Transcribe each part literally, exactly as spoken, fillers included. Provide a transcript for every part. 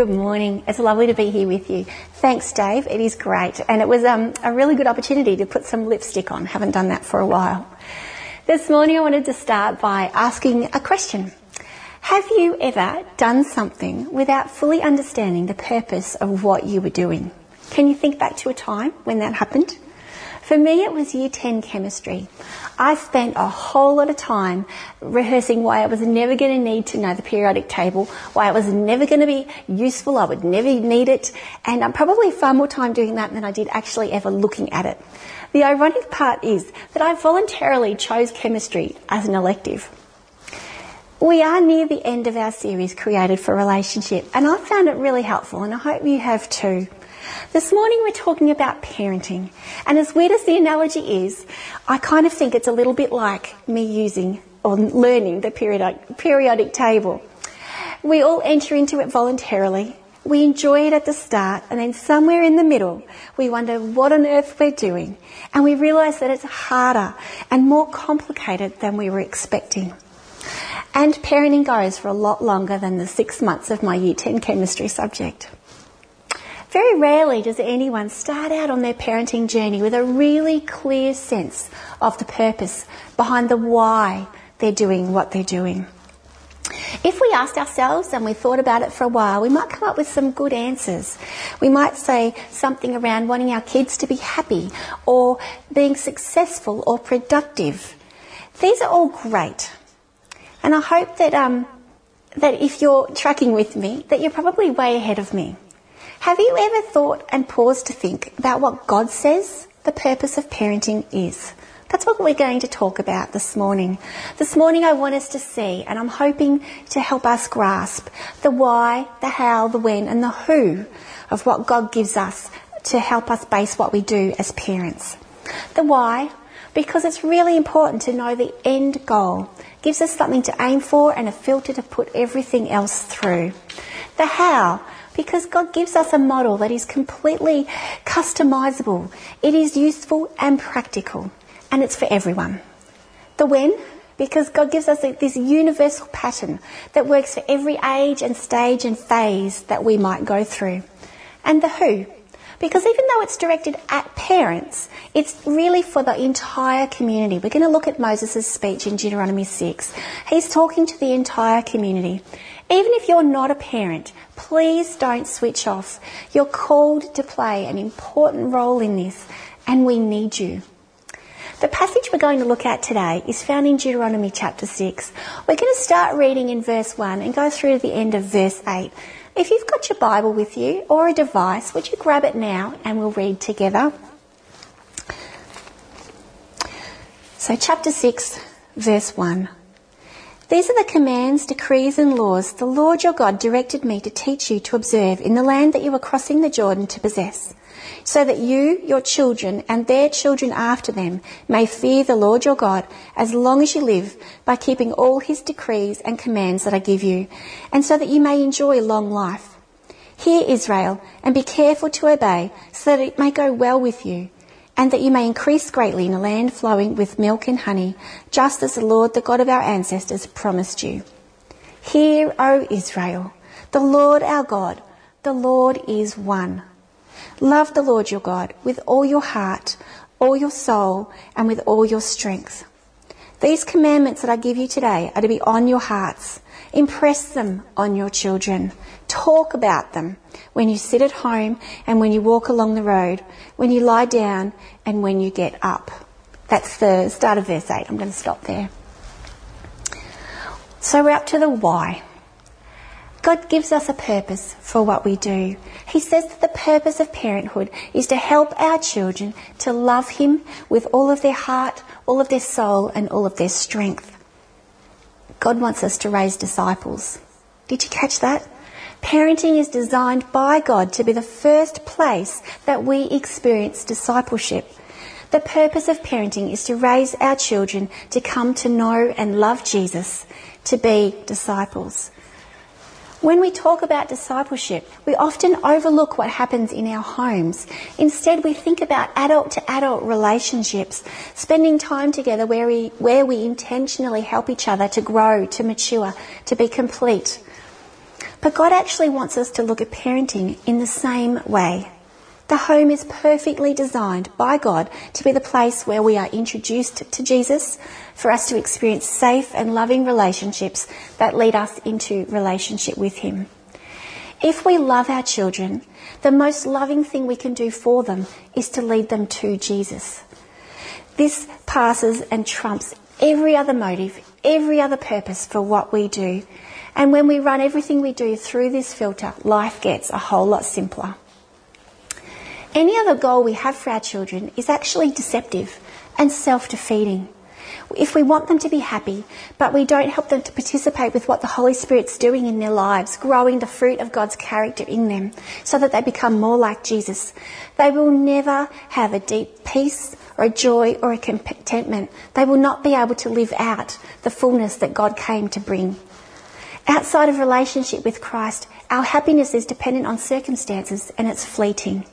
Good morning. It's lovely to be here with you. Thanks, Dave. It is great. And it was um, a really good opportunity to put some lipstick on. Haven't done that for a while. This morning I wanted to start by asking a question. Have you ever done something without fully understanding the purpose of what you were doing? Can you think back to a time when that happened? For me, it was year ten chemistry. I spent a whole lot of time rehearsing why I was never going to need to know the periodic table, why it was never going to be useful, I would never need it, and I'm probably far more time doing that than I did actually ever looking at it. The ironic part is that I voluntarily chose chemistry as an elective. We are near the end of our series Created for Relationship, and I found it really helpful, and I hope you have too. This morning we're talking about parenting, and as weird as the analogy is, I kind of think it's a little bit like me using or learning the periodic, periodic table. We all enter into it voluntarily, we enjoy it at the start, and then somewhere in the middle we wonder what on earth we're doing, and we realise that it's harder and more complicated than we were expecting. And parenting goes for a lot longer than the six months of my year ten chemistry subject. Very rarely does anyone start out on their parenting journey with a really clear sense of the purpose behind the why they're doing what they're doing. If we asked ourselves and we thought about it for a while, we might come up with some good answers. We might say something around wanting our kids to be happy or being successful or productive. These are all great. And I hope that, um, that if you're tracking with me, that you're probably way ahead of me. Have you ever thought and paused to think about what God says the purpose of parenting is? That's what we're going to talk about this morning. This morning I want us to see, and I'm hoping to help us grasp, the why, the how, the when and the who of what God gives us to help us base what we do as parents. The why, because it's really important to know the end goal. It gives us something to aim for and a filter to put everything else through. The how, because God gives us a model that is completely customisable. It is useful and practical, and it's for everyone. The when, because God gives us this universal pattern that works for every age and stage and phase that we might go through. And the who, because even though it's directed at parents, it's really for the entire community. We're going to look at Moses' speech in Deuteronomy six. He's talking to the entire community. Even if you're not a parent, please don't switch off. You're called to play an important role in this, and we need you. The passage we're going to look at today is found in Deuteronomy chapter six. We're going to start reading in verse one and go through to the end of verse eight. If you've got your Bible with you or a device, would you grab it now and we'll read together. So chapter six, verse one. These are the commands, decrees and laws the Lord your God directed me to teach you to observe in the land that you are crossing the Jordan to possess, so that you, your children and their children after them may fear the Lord your God as long as you live by keeping all his decrees and commands that I give you, and so that you may enjoy long life. Hear, Israel, and be careful to obey, so that it may go well with you, and that you may increase greatly in a land flowing with milk and honey, just as the Lord, the God of our ancestors, promised you. Hear, O Israel, the Lord our God, the Lord is one. Love the Lord your God with all your heart, all your soul, and with all your strength. These commandments that I give you today are to be on your hearts. Impress them on your children. Talk about them when you sit at home and when you walk along the road, when you lie down and when you get up. That's the start of verse eight. I'm going to stop there. So we're up to the why. God gives us a purpose for what we do. He says that the purpose of parenthood is to help our children to love him with all of their heart, all of their soul and all of their strength. God wants us to raise disciples. Did you catch that? Parenting is designed by God to be the first place that we experience discipleship. The purpose of parenting is to raise our children to come to know and love Jesus, to be disciples. When we talk about discipleship, we often overlook what happens in our homes. Instead, we think about adult-to-adult relationships, spending time together where we, where we intentionally help each other to grow, to mature, to be complete. But God actually wants us to look at parenting in the same way. The home is perfectly designed by God to be the place where we are introduced to Jesus, for us to experience safe and loving relationships that lead us into relationship with him. If we love our children, the most loving thing we can do for them is to lead them to Jesus. This passes and trumps every other motive, every other purpose for what we do. And when we run everything we do through this filter, life gets a whole lot simpler. Any other goal we have for our children is actually deceptive and self-defeating. If we want them to be happy, but we don't help them to participate with what the Holy Spirit's doing in their lives, growing the fruit of God's character in them so that they become more like Jesus, they will never have a deep peace or a joy or a contentment. They will not be able to live out the fullness that God came to bring. Outside of relationship with Christ, our happiness is dependent on circumstances and it's fleeting.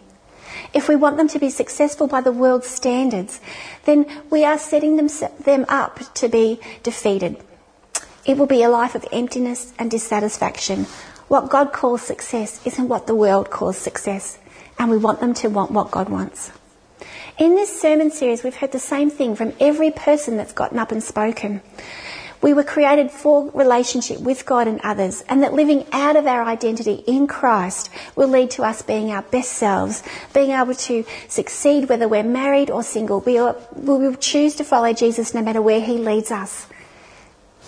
If we want them to be successful by the world's standards, then we are setting them, them up to be defeated. It will be a life of emptiness and dissatisfaction. What God calls success isn't what the world calls success, and we want them to want what God wants. In this sermon series, we've heard the same thing from every person that's gotten up and spoken. We were created for relationship with God and others, and that living out of our identity in Christ will lead to us being our best selves, being able to succeed whether we're married or single. We will choose to follow Jesus no matter where he leads us.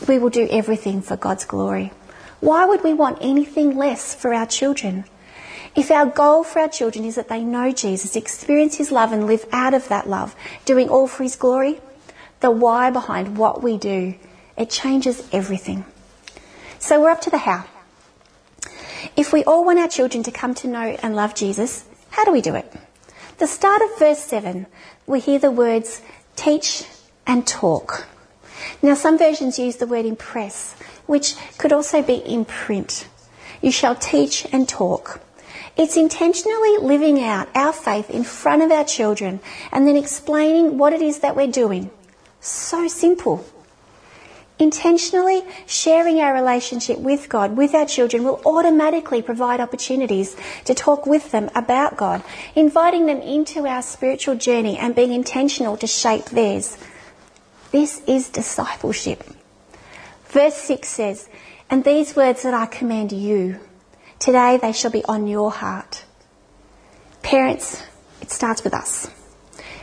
We will do everything for God's glory. Why would we want anything less for our children? If our goal for our children is that they know Jesus, experience his love and live out of that love, doing all for his glory, the why behind what we do, it changes everything. So we're up to the how. If we all want our children to come to know and love Jesus, how do we do it? The start of verse seven, we hear the words teach and talk. Now some versions use the word impress, which could also be imprint. You shall teach and talk. It's intentionally living out our faith in front of our children and then explaining what it is that we're doing. So simple. Intentionally sharing our relationship with God, with our children, will automatically provide opportunities to talk with them about God, inviting them into our spiritual journey and being intentional to shape theirs. This is discipleship. Verse six says, "And these words that I command you, today they shall be on your heart." Parents, it starts with us.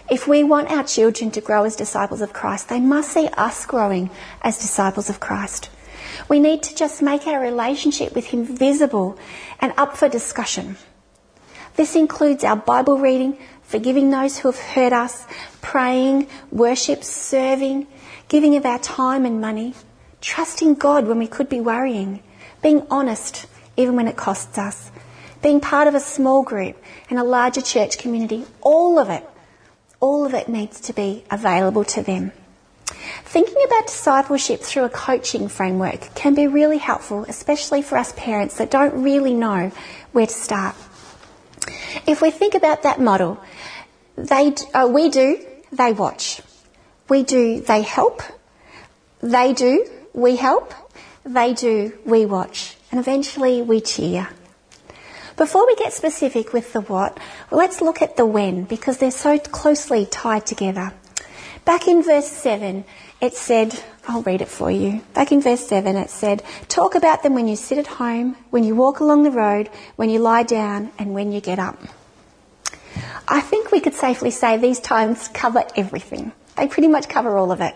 If we want our children to grow as disciples of Christ, they must see us growing as disciples of Christ. We need to just make our relationship with him visible and up for discussion. This includes our Bible reading, forgiving those who have hurt us, praying, worship, serving, giving of our time and money, trusting God when we could be worrying, being honest even when it costs us, being part of a small group and a larger church community. All of it. All of it needs to be available to them. Thinking about discipleship through a coaching framework can be really helpful, especially for us parents that don't really know where to start. If we think about that model, they, uh, we do, they watch. We do, they help. They do, we help. They do, we watch. And eventually we cheer. Before we get specific with the what, let's look at the when, because they're so closely tied together. Back in verse seven, it said, I'll read it for you. Back in verse seven, it said, talk about them when you sit at home, when you walk along the road, when you lie down, and when you get up. I think we could safely say these times cover everything. They pretty much cover all of it.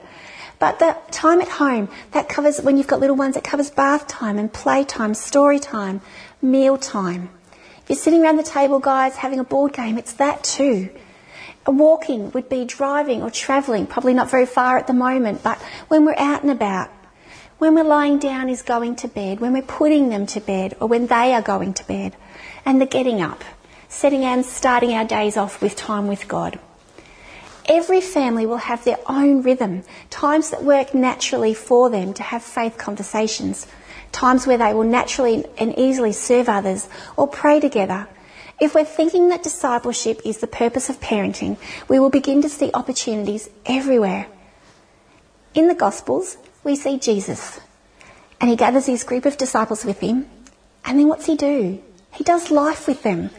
But the time at home, that covers, when you've got little ones, it covers bath time and play time, story time, meal time. You're sitting around the table, guys, having a board game. It's that too. Walking would be driving or travelling, probably not very far at the moment, but when we're out and about. When we're lying down is going to bed, when we're putting them to bed, or when they are going to bed. And the getting up, setting and starting our days off with time with God. Every family will have their own rhythm, times that work naturally for them to have faith conversations. Times where they will naturally and easily serve others or pray together. If we're thinking that discipleship is the purpose of parenting, we will begin to see opportunities everywhere. In the Gospels, we see Jesus, and he gathers his group of disciples with him, And then what's he do? He does life with them.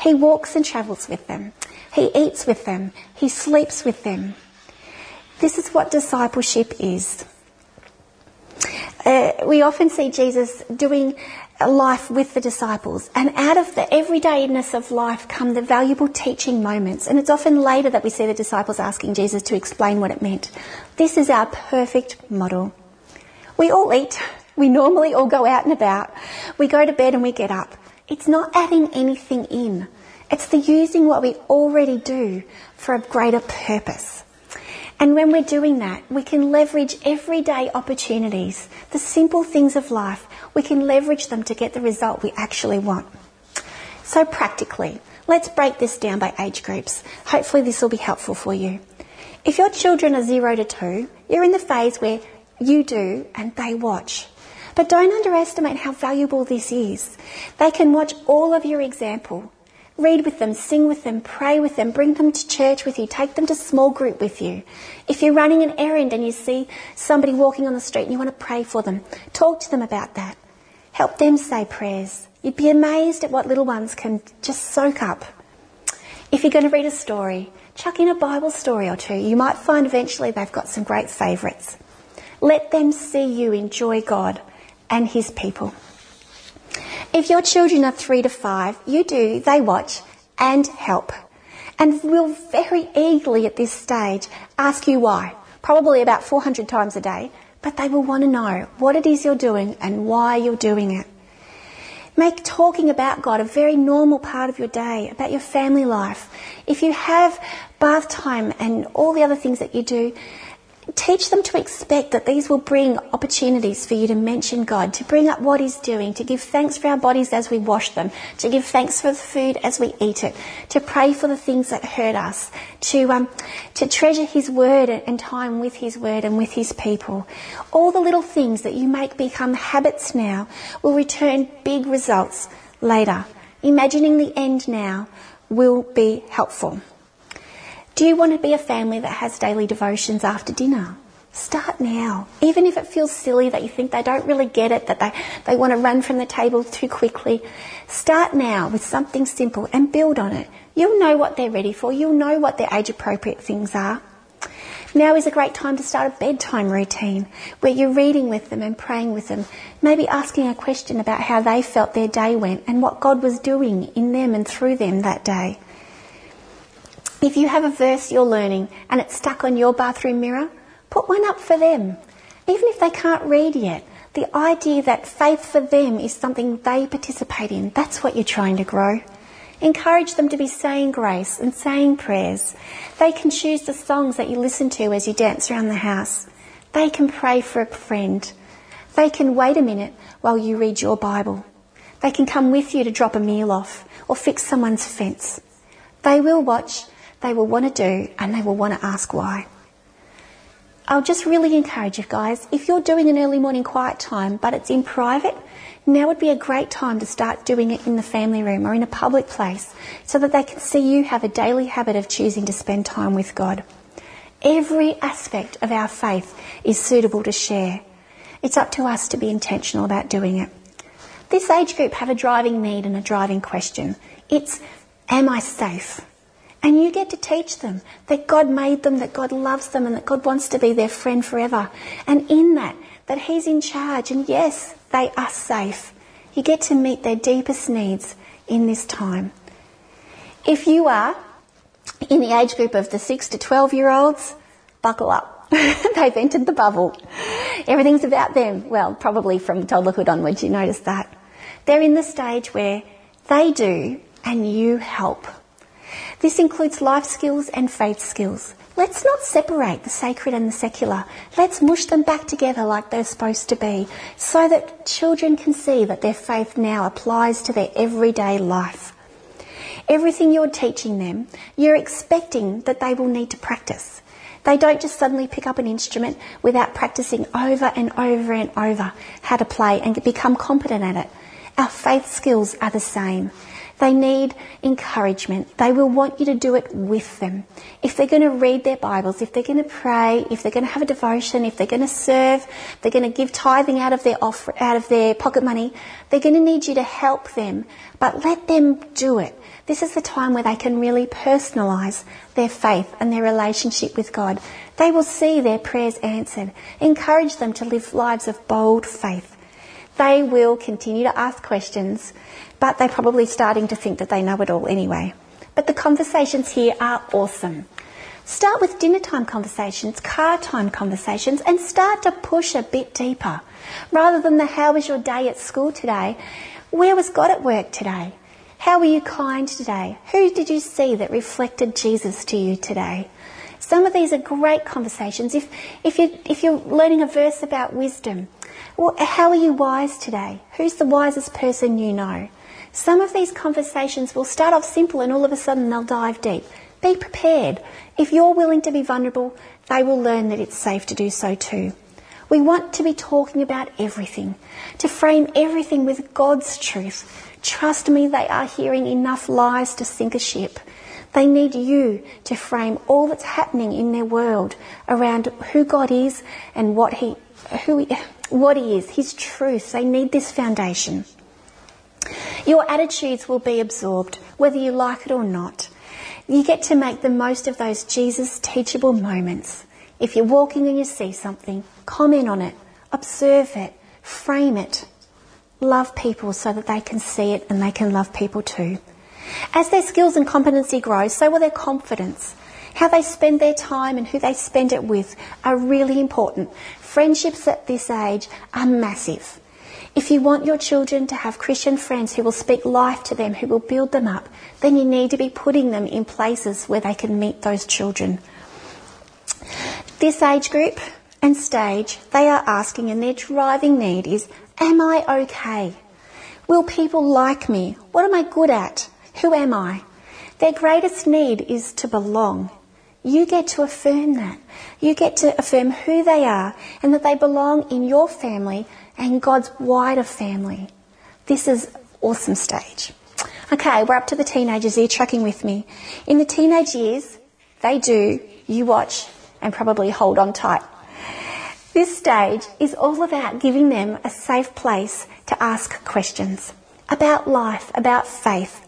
He walks and travels with them. He eats with them. He sleeps with them. This is what discipleship is. Uh, we often see Jesus doing life with the disciples, and out of the everydayness of life come the valuable teaching moments, and it's often later that we see the disciples asking Jesus to explain what it meant. This is our perfect model. We all eat, we normally all go out and about, we go to bed and we get up. It's not adding anything in, it's the using what we already do for a greater purpose. And when we're doing that, we can leverage everyday opportunities, the simple things of life. We can leverage them to get the result we actually want. So practically, let's break this down by age groups. Hopefully this will be helpful for you. If your children are zero to two, you're in the phase where you do and they watch. But don't underestimate how valuable this is. They can watch all of your example. Read with them, sing with them, pray with them, bring them to church with you, take them to small group with you. If you're running an errand and you see somebody walking on the street and you want to pray for them, talk to them about that. Help them say prayers. You'd be amazed at what little ones can just soak up. If you're going to read a story, chuck in a Bible story or two. You might find eventually they've got some great favourites. Let them see you enjoy God and his people. If your children are three to five, you do, they watch and help, and will very eagerly at this stage ask you why, probably about four hundred times a day, but they will want to know what it is you're doing and why you're doing it. Make talking about God a very normal part of your day, about your family life. If you have bath time and all the other things that you do, teach them to expect that these will bring opportunities for you to mention God, to bring up what he's doing, to give thanks for our bodies as we wash them, to give thanks for the food as we eat it, to pray for the things that hurt us, to um, to treasure his word and time with his word and with his people. All the little things that you make become habits now will return big results later. Imagining the end now will be helpful. Do you want to be a family that has daily devotions after dinner? Start now. Even if it feels silly that you think they don't really get it, that they, they want to run from the table too quickly, start now with something simple and build on it. You'll know what they're ready for. You'll know what their age-appropriate things are. Now is a great time to start a bedtime routine where you're reading with them and praying with them, maybe asking a question about how they felt their day went and what God was doing in them and through them that day. If you have a verse you're learning and it's stuck on your bathroom mirror, put one up for them. Even if they can't read yet, the idea that faith for them is something they participate in, that's what you're trying to grow. Encourage them to be saying grace and saying prayers. They can choose the songs that you listen to as you dance around the house. They can pray for a friend. They can wait a minute while you read your Bible. They can come with you to drop a meal off or fix someone's fence. They will watch, they will want to do, and they will want to ask why. I'll just really encourage you guys, if you're doing an early morning quiet time but it's in private, now would be a great time to start doing it in the family room or in a public place so that they can see you have a daily habit of choosing to spend time with God. Every aspect of our faith is suitable to share. It's up to us to be intentional about doing it. This age group have a driving need and a driving question. It's, am I safe? And you get to teach them that God made them, that God loves them, and that God wants to be their friend forever. And in that, that he's in charge. And yes, they are safe. You get to meet their deepest needs in this time. If you are in the age group of the six to twelve year olds, buckle up. They've entered the bubble. Everything's about them. Well, probably from toddlerhood onwards, you notice that. They're in the stage where they do and you help. This includes life skills and faith skills. Let's not separate the sacred and the secular. Let's mush them back together like they're supposed to be, so that children can see that their faith now applies to their everyday life. Everything you're teaching them, you're expecting that they will need to practice. They don't just suddenly pick up an instrument without practicing over and over and over how to play and become competent at it. Our faith skills are the same. They need encouragement. They will want you to do it with them. If they're going to read their Bibles, if they're going to pray, if they're going to have a devotion, if they're going to serve, they're going to give tithing out of their off, out of their pocket money, they're going to need you to help them. But let them do it. This is the time where they can really personalise their faith and their relationship with God. They will see their prayers answered. Encourage them to live lives of bold faith. They will continue to ask questions, but they're probably starting to think that they know it all anyway. But the conversations here are awesome. Start with dinner time conversations, car time conversations, and start to push a bit deeper. Rather than the how was your day at school today, where was God at work today? How were you kind today? Who did you see that reflected Jesus to you today? Some of these are great conversations. If if you if you're learning a verse about wisdom, well, how are you wise today? Who's the wisest person you know? Some of these conversations will start off simple and all of a sudden they'll dive deep. Be prepared. If you're willing to be vulnerable, they will learn that it's safe to do so too. We want to be talking about everything, to frame everything with God's truth. Trust me, they are hearing enough lies to sink a ship. They need you to frame all that's happening in their world around who God is and what he, who, what he is, his truth. They need this foundation. Your attitudes will be absorbed, whether you like it or not. You get to make the most of those Jesus teachable moments. If you're walking and you see something, comment on it, observe it, frame it. Love people so that they can see it and they can love people too. As their skills and competency grow, so will their confidence. How they spend their time and who they spend it with are really important. Friendships at this age are massive. If you want your children to have Christian friends who will speak life to them, who will build them up, then you need to be putting them in places where they can meet those children. This age group and stage, they are asking, and their driving need is, am I okay? Will people like me? What am I good at? Who am I? Their greatest need is to belong. You get to affirm that. You get to affirm who they are and that they belong in your family and God's wider family. This is awesome stage. Okay, we're up to the teenagers here, tracking with me. In the teenage years, they do, you watch, and probably hold on tight. This stage is all about giving them a safe place to ask questions about life, about faith,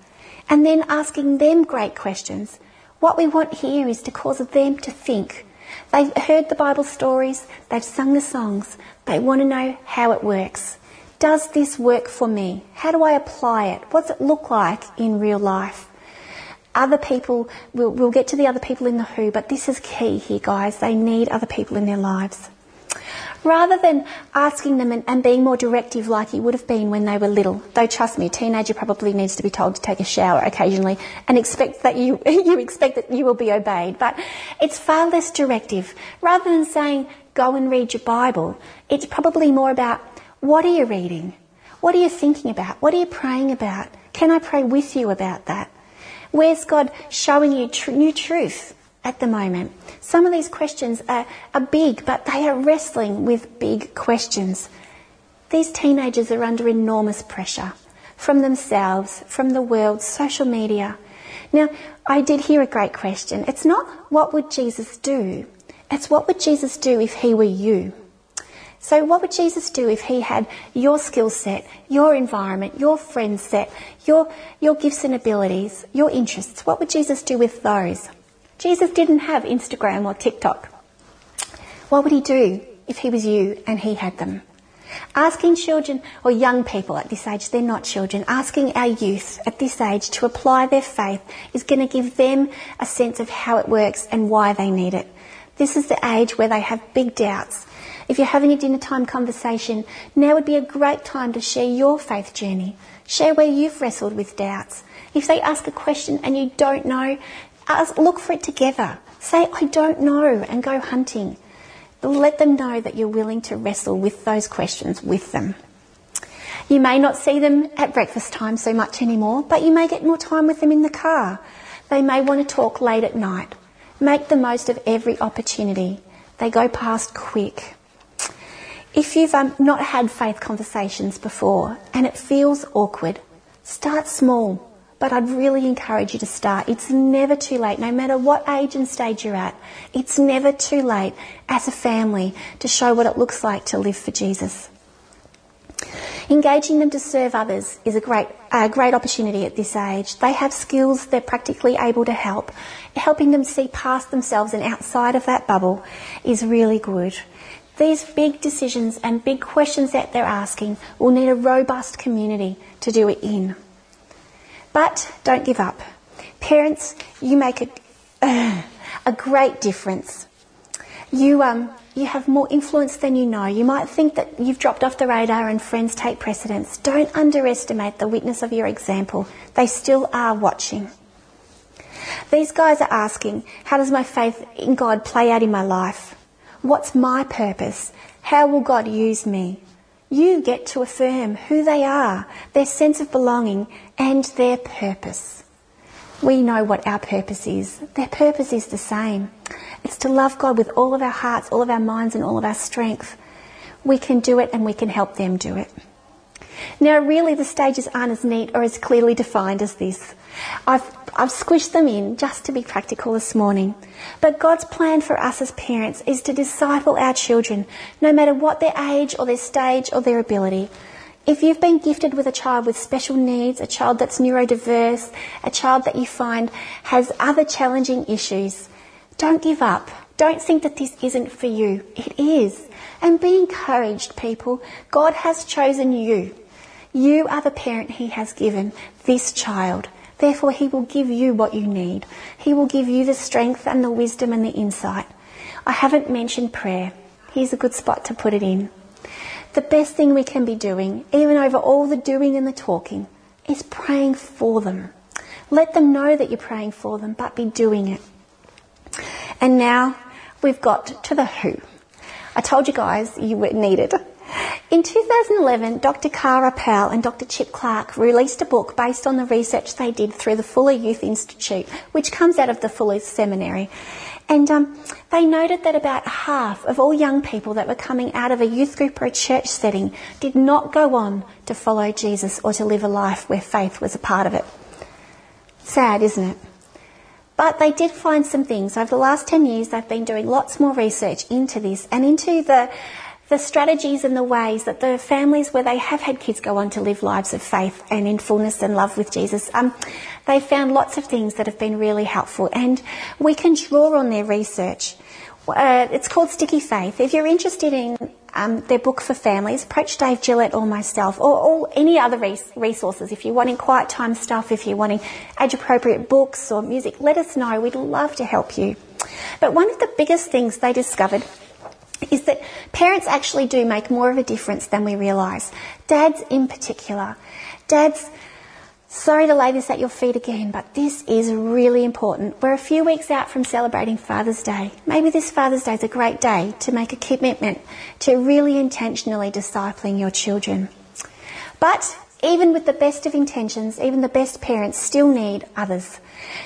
and then asking them great questions. What we want here is to cause them to think. They've heard the Bible stories, they've sung the songs, they want to know how it works. Does this work for me? How do I apply it? What's it look like in real life? Other people, we'll, we'll get to the other people in the who, but this is key here, guys. They need other people in their lives. Rather than asking them and, and being more directive like you would have been when they were little, though trust me, a teenager probably needs to be told to take a shower occasionally and expect that you, you expect that you will be obeyed. But it's far less directive. Rather than saying, go and read your Bible, it's probably more about, what are you reading? What are you thinking about? What are you praying about? Can I pray with you about that? Where's God showing you tr- new truth? At the moment, some of these questions are, are big, but they are wrestling with big questions. These teenagers are under enormous pressure from themselves, from the world, social media. Now, I did hear a great question. It's not, what would Jesus do? It's, what would Jesus do if he were you? So what would Jesus do if he had your skill set, your environment, your friend set, your, your gifts and abilities, your interests? What would Jesus do with those? Jesus didn't have Instagram or TikTok. What would he do if he was you and he had them? Asking children or young people at this age, they're not children, asking our youth at this age to apply their faith is going to give them a sense of how it works and why they need it. This is the age where they have big doubts. If you're having a dinner time conversation, now would be a great time to share your faith journey. Share where you've wrestled with doubts. If they ask a question and you don't know, Ask, look for it together. Say, I don't know, and go hunting. Let them know that you're willing to wrestle with those questions with them. You may not see them at breakfast time so much anymore, but you may get more time with them in the car. They may want to talk late at night. Make the most of every opportunity. They go past quick. If you've um, not had faith conversations before and it feels awkward, start small. But I'd really encourage you to start. It's never too late, no matter what age and stage you're at. It's never too late as a family to show what it looks like to live for Jesus. Engaging them to serve others is a great a great opportunity at this age. They have skills they're practically able to help. Helping them see past themselves and outside of that bubble is really good. These big decisions and big questions that they're asking will need a robust community to do it in. But don't give up. Parents, you make a, uh, a great difference. You um. You have more influence than you know. You might think that you've dropped off the radar and friends take precedence. Don't underestimate the witness of your example. They still are watching. These guys are asking, how does my faith in God play out in my life? What's my purpose? How will God use me? You get to affirm who they are, their sense of belonging and their purpose. We know what our purpose is. Their purpose is the same. It's to love God with all of our hearts, all of our minds and all of our strength. We can do it and we can help them do it. Now really the stages aren't as neat or as clearly defined as this. I've, I've squished them in just to be practical this morning. But God's plan for us as parents is to disciple our children, no matter what their age or their stage or their ability. If you've been gifted with a child with special needs, a child that's neurodiverse, a child that you find has other challenging issues, don't give up. Don't think that this isn't for you. It is. And be encouraged, people. God has chosen you. You are the parent he has given this child. Therefore, he will give you what you need. He will give you the strength and the wisdom and the insight. I haven't mentioned prayer. Here's a good spot to put it in. The best thing we can be doing, even over all the doing and the talking, is praying for them. Let them know that you're praying for them, but be doing it. And now we've got to the who. I told you guys you were needed. In two thousand eleven, Doctor Kara Powell and Doctor Chip Clark released a book based on the research they did through the Fuller Youth Institute, which comes out of the Fuller Seminary. And um, they noted that about half of all young people that were coming out of a youth group or a church setting did not go on to follow Jesus or to live a life where faith was a part of it. Sad, isn't it? But they did find some things. Over the last ten years, they've been doing lots more research into this and into the the strategies and the ways that the families where they have had kids go on to live lives of faith and in fullness and love with Jesus, um, they found lots of things that have been really helpful. And we can draw on their research. Uh, it's called Sticky Faith. If you're interested in um, their book for families, approach Dave Gillette or myself or all, any other res- resources. If you're wanting quiet time stuff, if you're wanting age-appropriate books or music, let us know. We'd love to help you. But one of the biggest things they discovered is that parents actually do make more of a difference than we realise. Dads in particular. Dads, sorry to lay this at your feet again, but this is really important. We're a few weeks out from celebrating Father's Day. Maybe this Father's Day is a great day to make a commitment to really intentionally discipling your children. But even with the best of intentions, even the best parents still need others.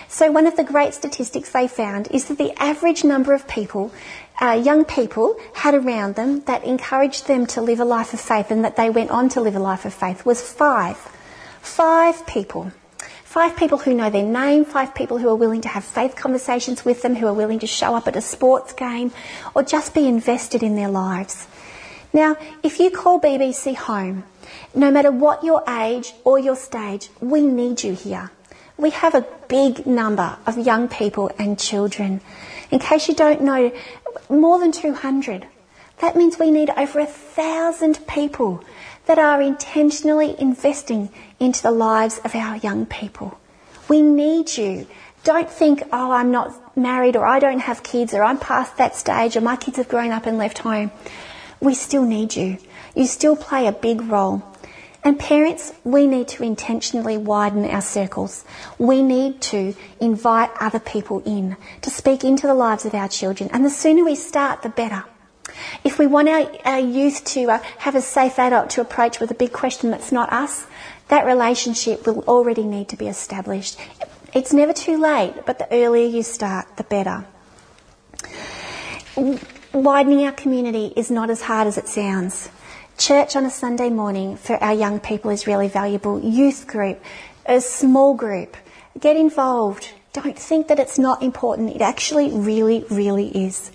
So one of the great statistics they found is that the average number of people, uh, young people, had around them that encouraged them to live a life of faith and that they went on to live a life of faith was five. Five people. Five people who know their name, five people who are willing to have faith conversations with them, who are willing to show up at a sports game or just be invested in their lives. Now, if you call B B C home, no matter what your age or your stage, we need you here. We have a big number of young people and children. In case you don't know, more than two hundred. That means we need over a thousand people that are intentionally investing into the lives of our young people. We need you. Don't think, oh, I'm not married or I don't have kids or I'm past that stage or my kids have grown up and left home. We still need you. You still play a big role. And parents, we need to intentionally widen our circles. We need to invite other people in to speak into the lives of our children. And the sooner we start, the better. If we want our, our youth to uh, have a safe adult to approach with a big question that's not us, that relationship will already need to be established. It's never too late, but the earlier you start, the better. Widening our community is not as hard as it sounds. Church on a Sunday morning for our young people is really valuable. Youth group, a small group. Get involved. Don't think that it's not important. It actually really, really is.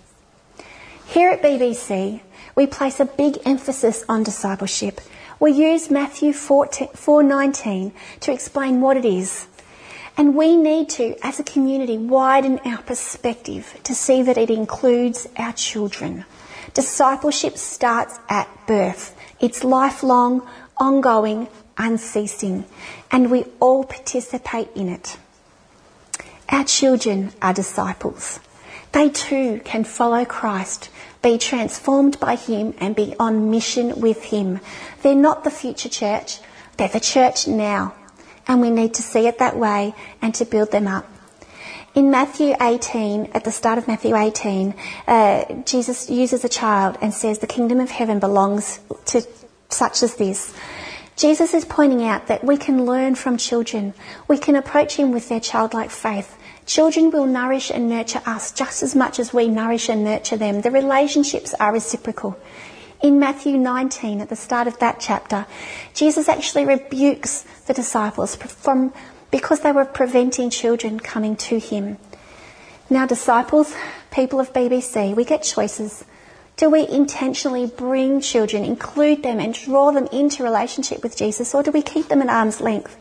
Here at B B C, we place a big emphasis on discipleship. We use Matthew four nineteen to explain what it is. And we need to, as a community, widen our perspective to see that it includes our children. Discipleship starts at birth. It's lifelong, ongoing, unceasing, and we all participate in it. Our children are disciples. They too can follow Christ, be transformed by him and be on mission with him. They're not the future church, they're the church now. And we need to see it that way and to build them up. In Matthew eighteen, at the start of Matthew eighteen, uh, Jesus uses a child and says the kingdom of heaven belongs to such as this. Jesus is pointing out that we can learn from children. We can approach him with their childlike faith. Children will nourish and nurture us just as much as we nourish and nurture them. The relationships are reciprocal. In Matthew nineteen, at the start of that chapter, Jesus actually rebukes the disciples from because they were preventing children coming to him. Now, disciples, people of B B C, we get choices. Do we intentionally bring children, include them and draw them into relationship with Jesus, or do we keep them at arm's length?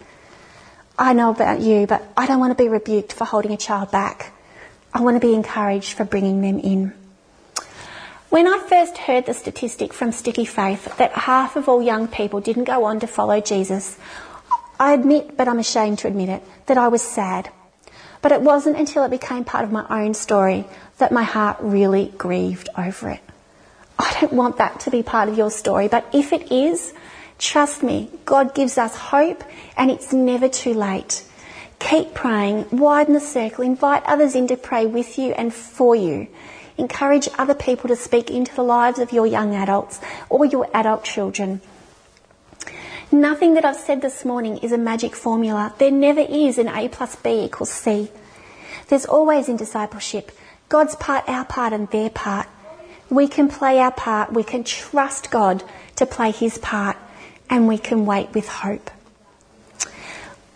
I know about you, but I don't want to be rebuked for holding a child back. I want to be encouraged for bringing them in. When I first heard the statistic from Sticky Faith that half of all young people didn't go on to follow Jesus, I admit, but I'm ashamed to admit it, that I was sad. But it wasn't until it became part of my own story that my heart really grieved over it. I don't want that to be part of your story, but if it is, trust me, God gives us hope and it's never too late. Keep praying, widen the circle, invite others in to pray with you and for you. Encourage other people to speak into the lives of your young adults or your adult children. Nothing that I've said this morning is a magic formula. There never is an A plus B equals C. There's always in discipleship God's part, our part and their part. We can play our part, we can trust God to play his part, and we can wait with hope.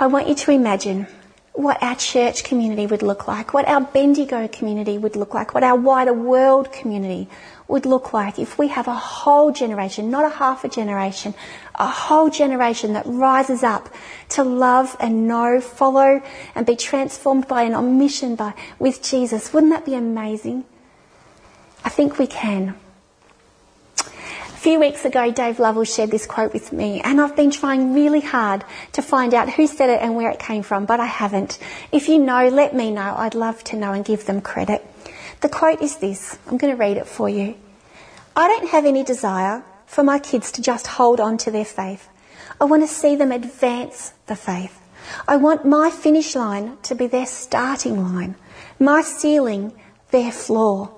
I want you to imagine what our church community would look like, what our Bendigo community would look like, what our wider world community would look like if we have a whole generation, not a half a generation, a whole generation that rises up to love and know, follow and be transformed by and on mission by with Jesus. Wouldn't that be amazing? I think we can. A few weeks ago, Dave Lovell shared this quote with me, and I've been trying really hard to find out who said it and where it came from, but I haven't. If you know, let me know. I'd love to know and give them credit. The quote is this. I'm going to read it for you. I don't have any desire for my kids to just hold on to their faith. I want to see them advance the faith. I want my finish line to be their starting line, my ceiling, their floor.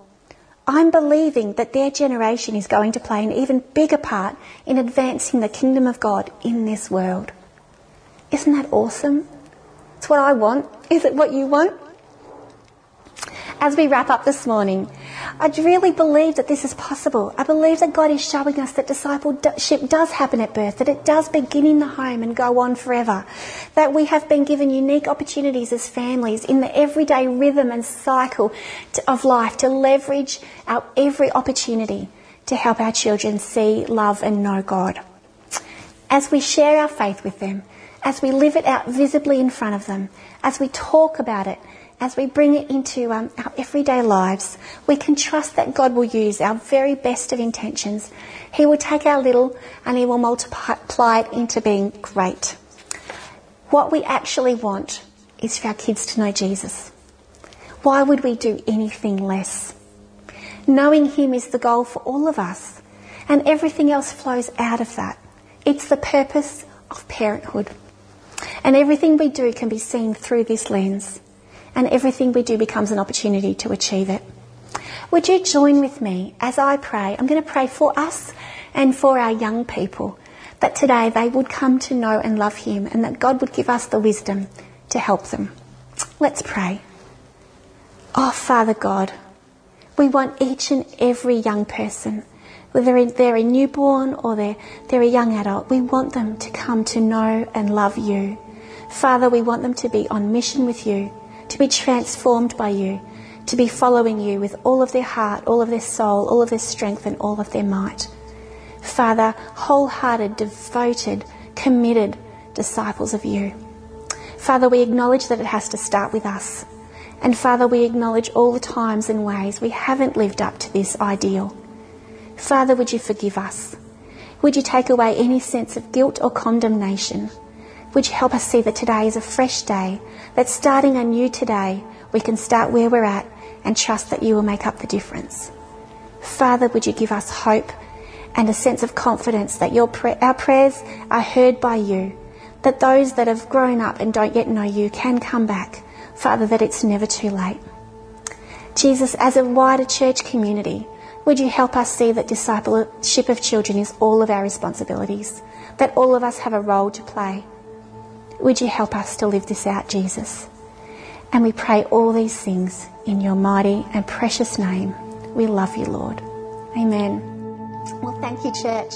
I'm believing that their generation is going to play an even bigger part in advancing the kingdom of God in this world. Isn't that awesome? It's what I want. Is it what you want? As we wrap up this morning, I really believe that this is possible. I believe that God is showing us that discipleship does happen at birth, that it does begin in the home and go on forever, that we have been given unique opportunities as families in the everyday rhythm and cycle of life to leverage our every opportunity to help our children see, love and know God. As we share our faith with them, as we live it out visibly in front of them, as we talk about it, as we bring it into um, our everyday lives, we can trust that God will use our very best of intentions. He will take our little and he will multiply it into being great. What we actually want is for our kids to know Jesus. Why would we do anything less? Knowing him is the goal for all of us, and everything else flows out of that. It's the purpose of parenthood. And everything we do can be seen through this lens. And everything we do becomes an opportunity to achieve it. Would you join with me as I pray? I'm going to pray for us and for our young people, that today they would come to know and love him, and that God would give us the wisdom to help them. Let's pray. Oh, Father God, we want each and every young person, whether they're a newborn or they're, they're a young adult, we want them to come to know and love you. Father, we want them to be on mission with you, to be transformed by you, to be following you with all of their heart, all of their soul, all of their strength and all of their might. Father, wholehearted, devoted, committed disciples of you. Father, we acknowledge that it has to start with us. And Father, we acknowledge all the times and ways we haven't lived up to this ideal. Father, would you forgive us? Would you take away any sense of guilt or condemnation? Would you help us see that today is a fresh day, that starting anew today, we can start where we're at and trust that you will make up the difference. Father, would you give us hope and a sense of confidence that your pray- our prayers are heard by you, that those that have grown up and don't yet know you can come back, Father, that it's never too late. Jesus, as a wider church community, would you help us see that discipleship of children is all of our responsibilities, that all of us have a role to play. Would you help us to live this out, Jesus? And we pray all these things in your mighty and precious name. We love you, Lord. Amen. Well, thank you, church.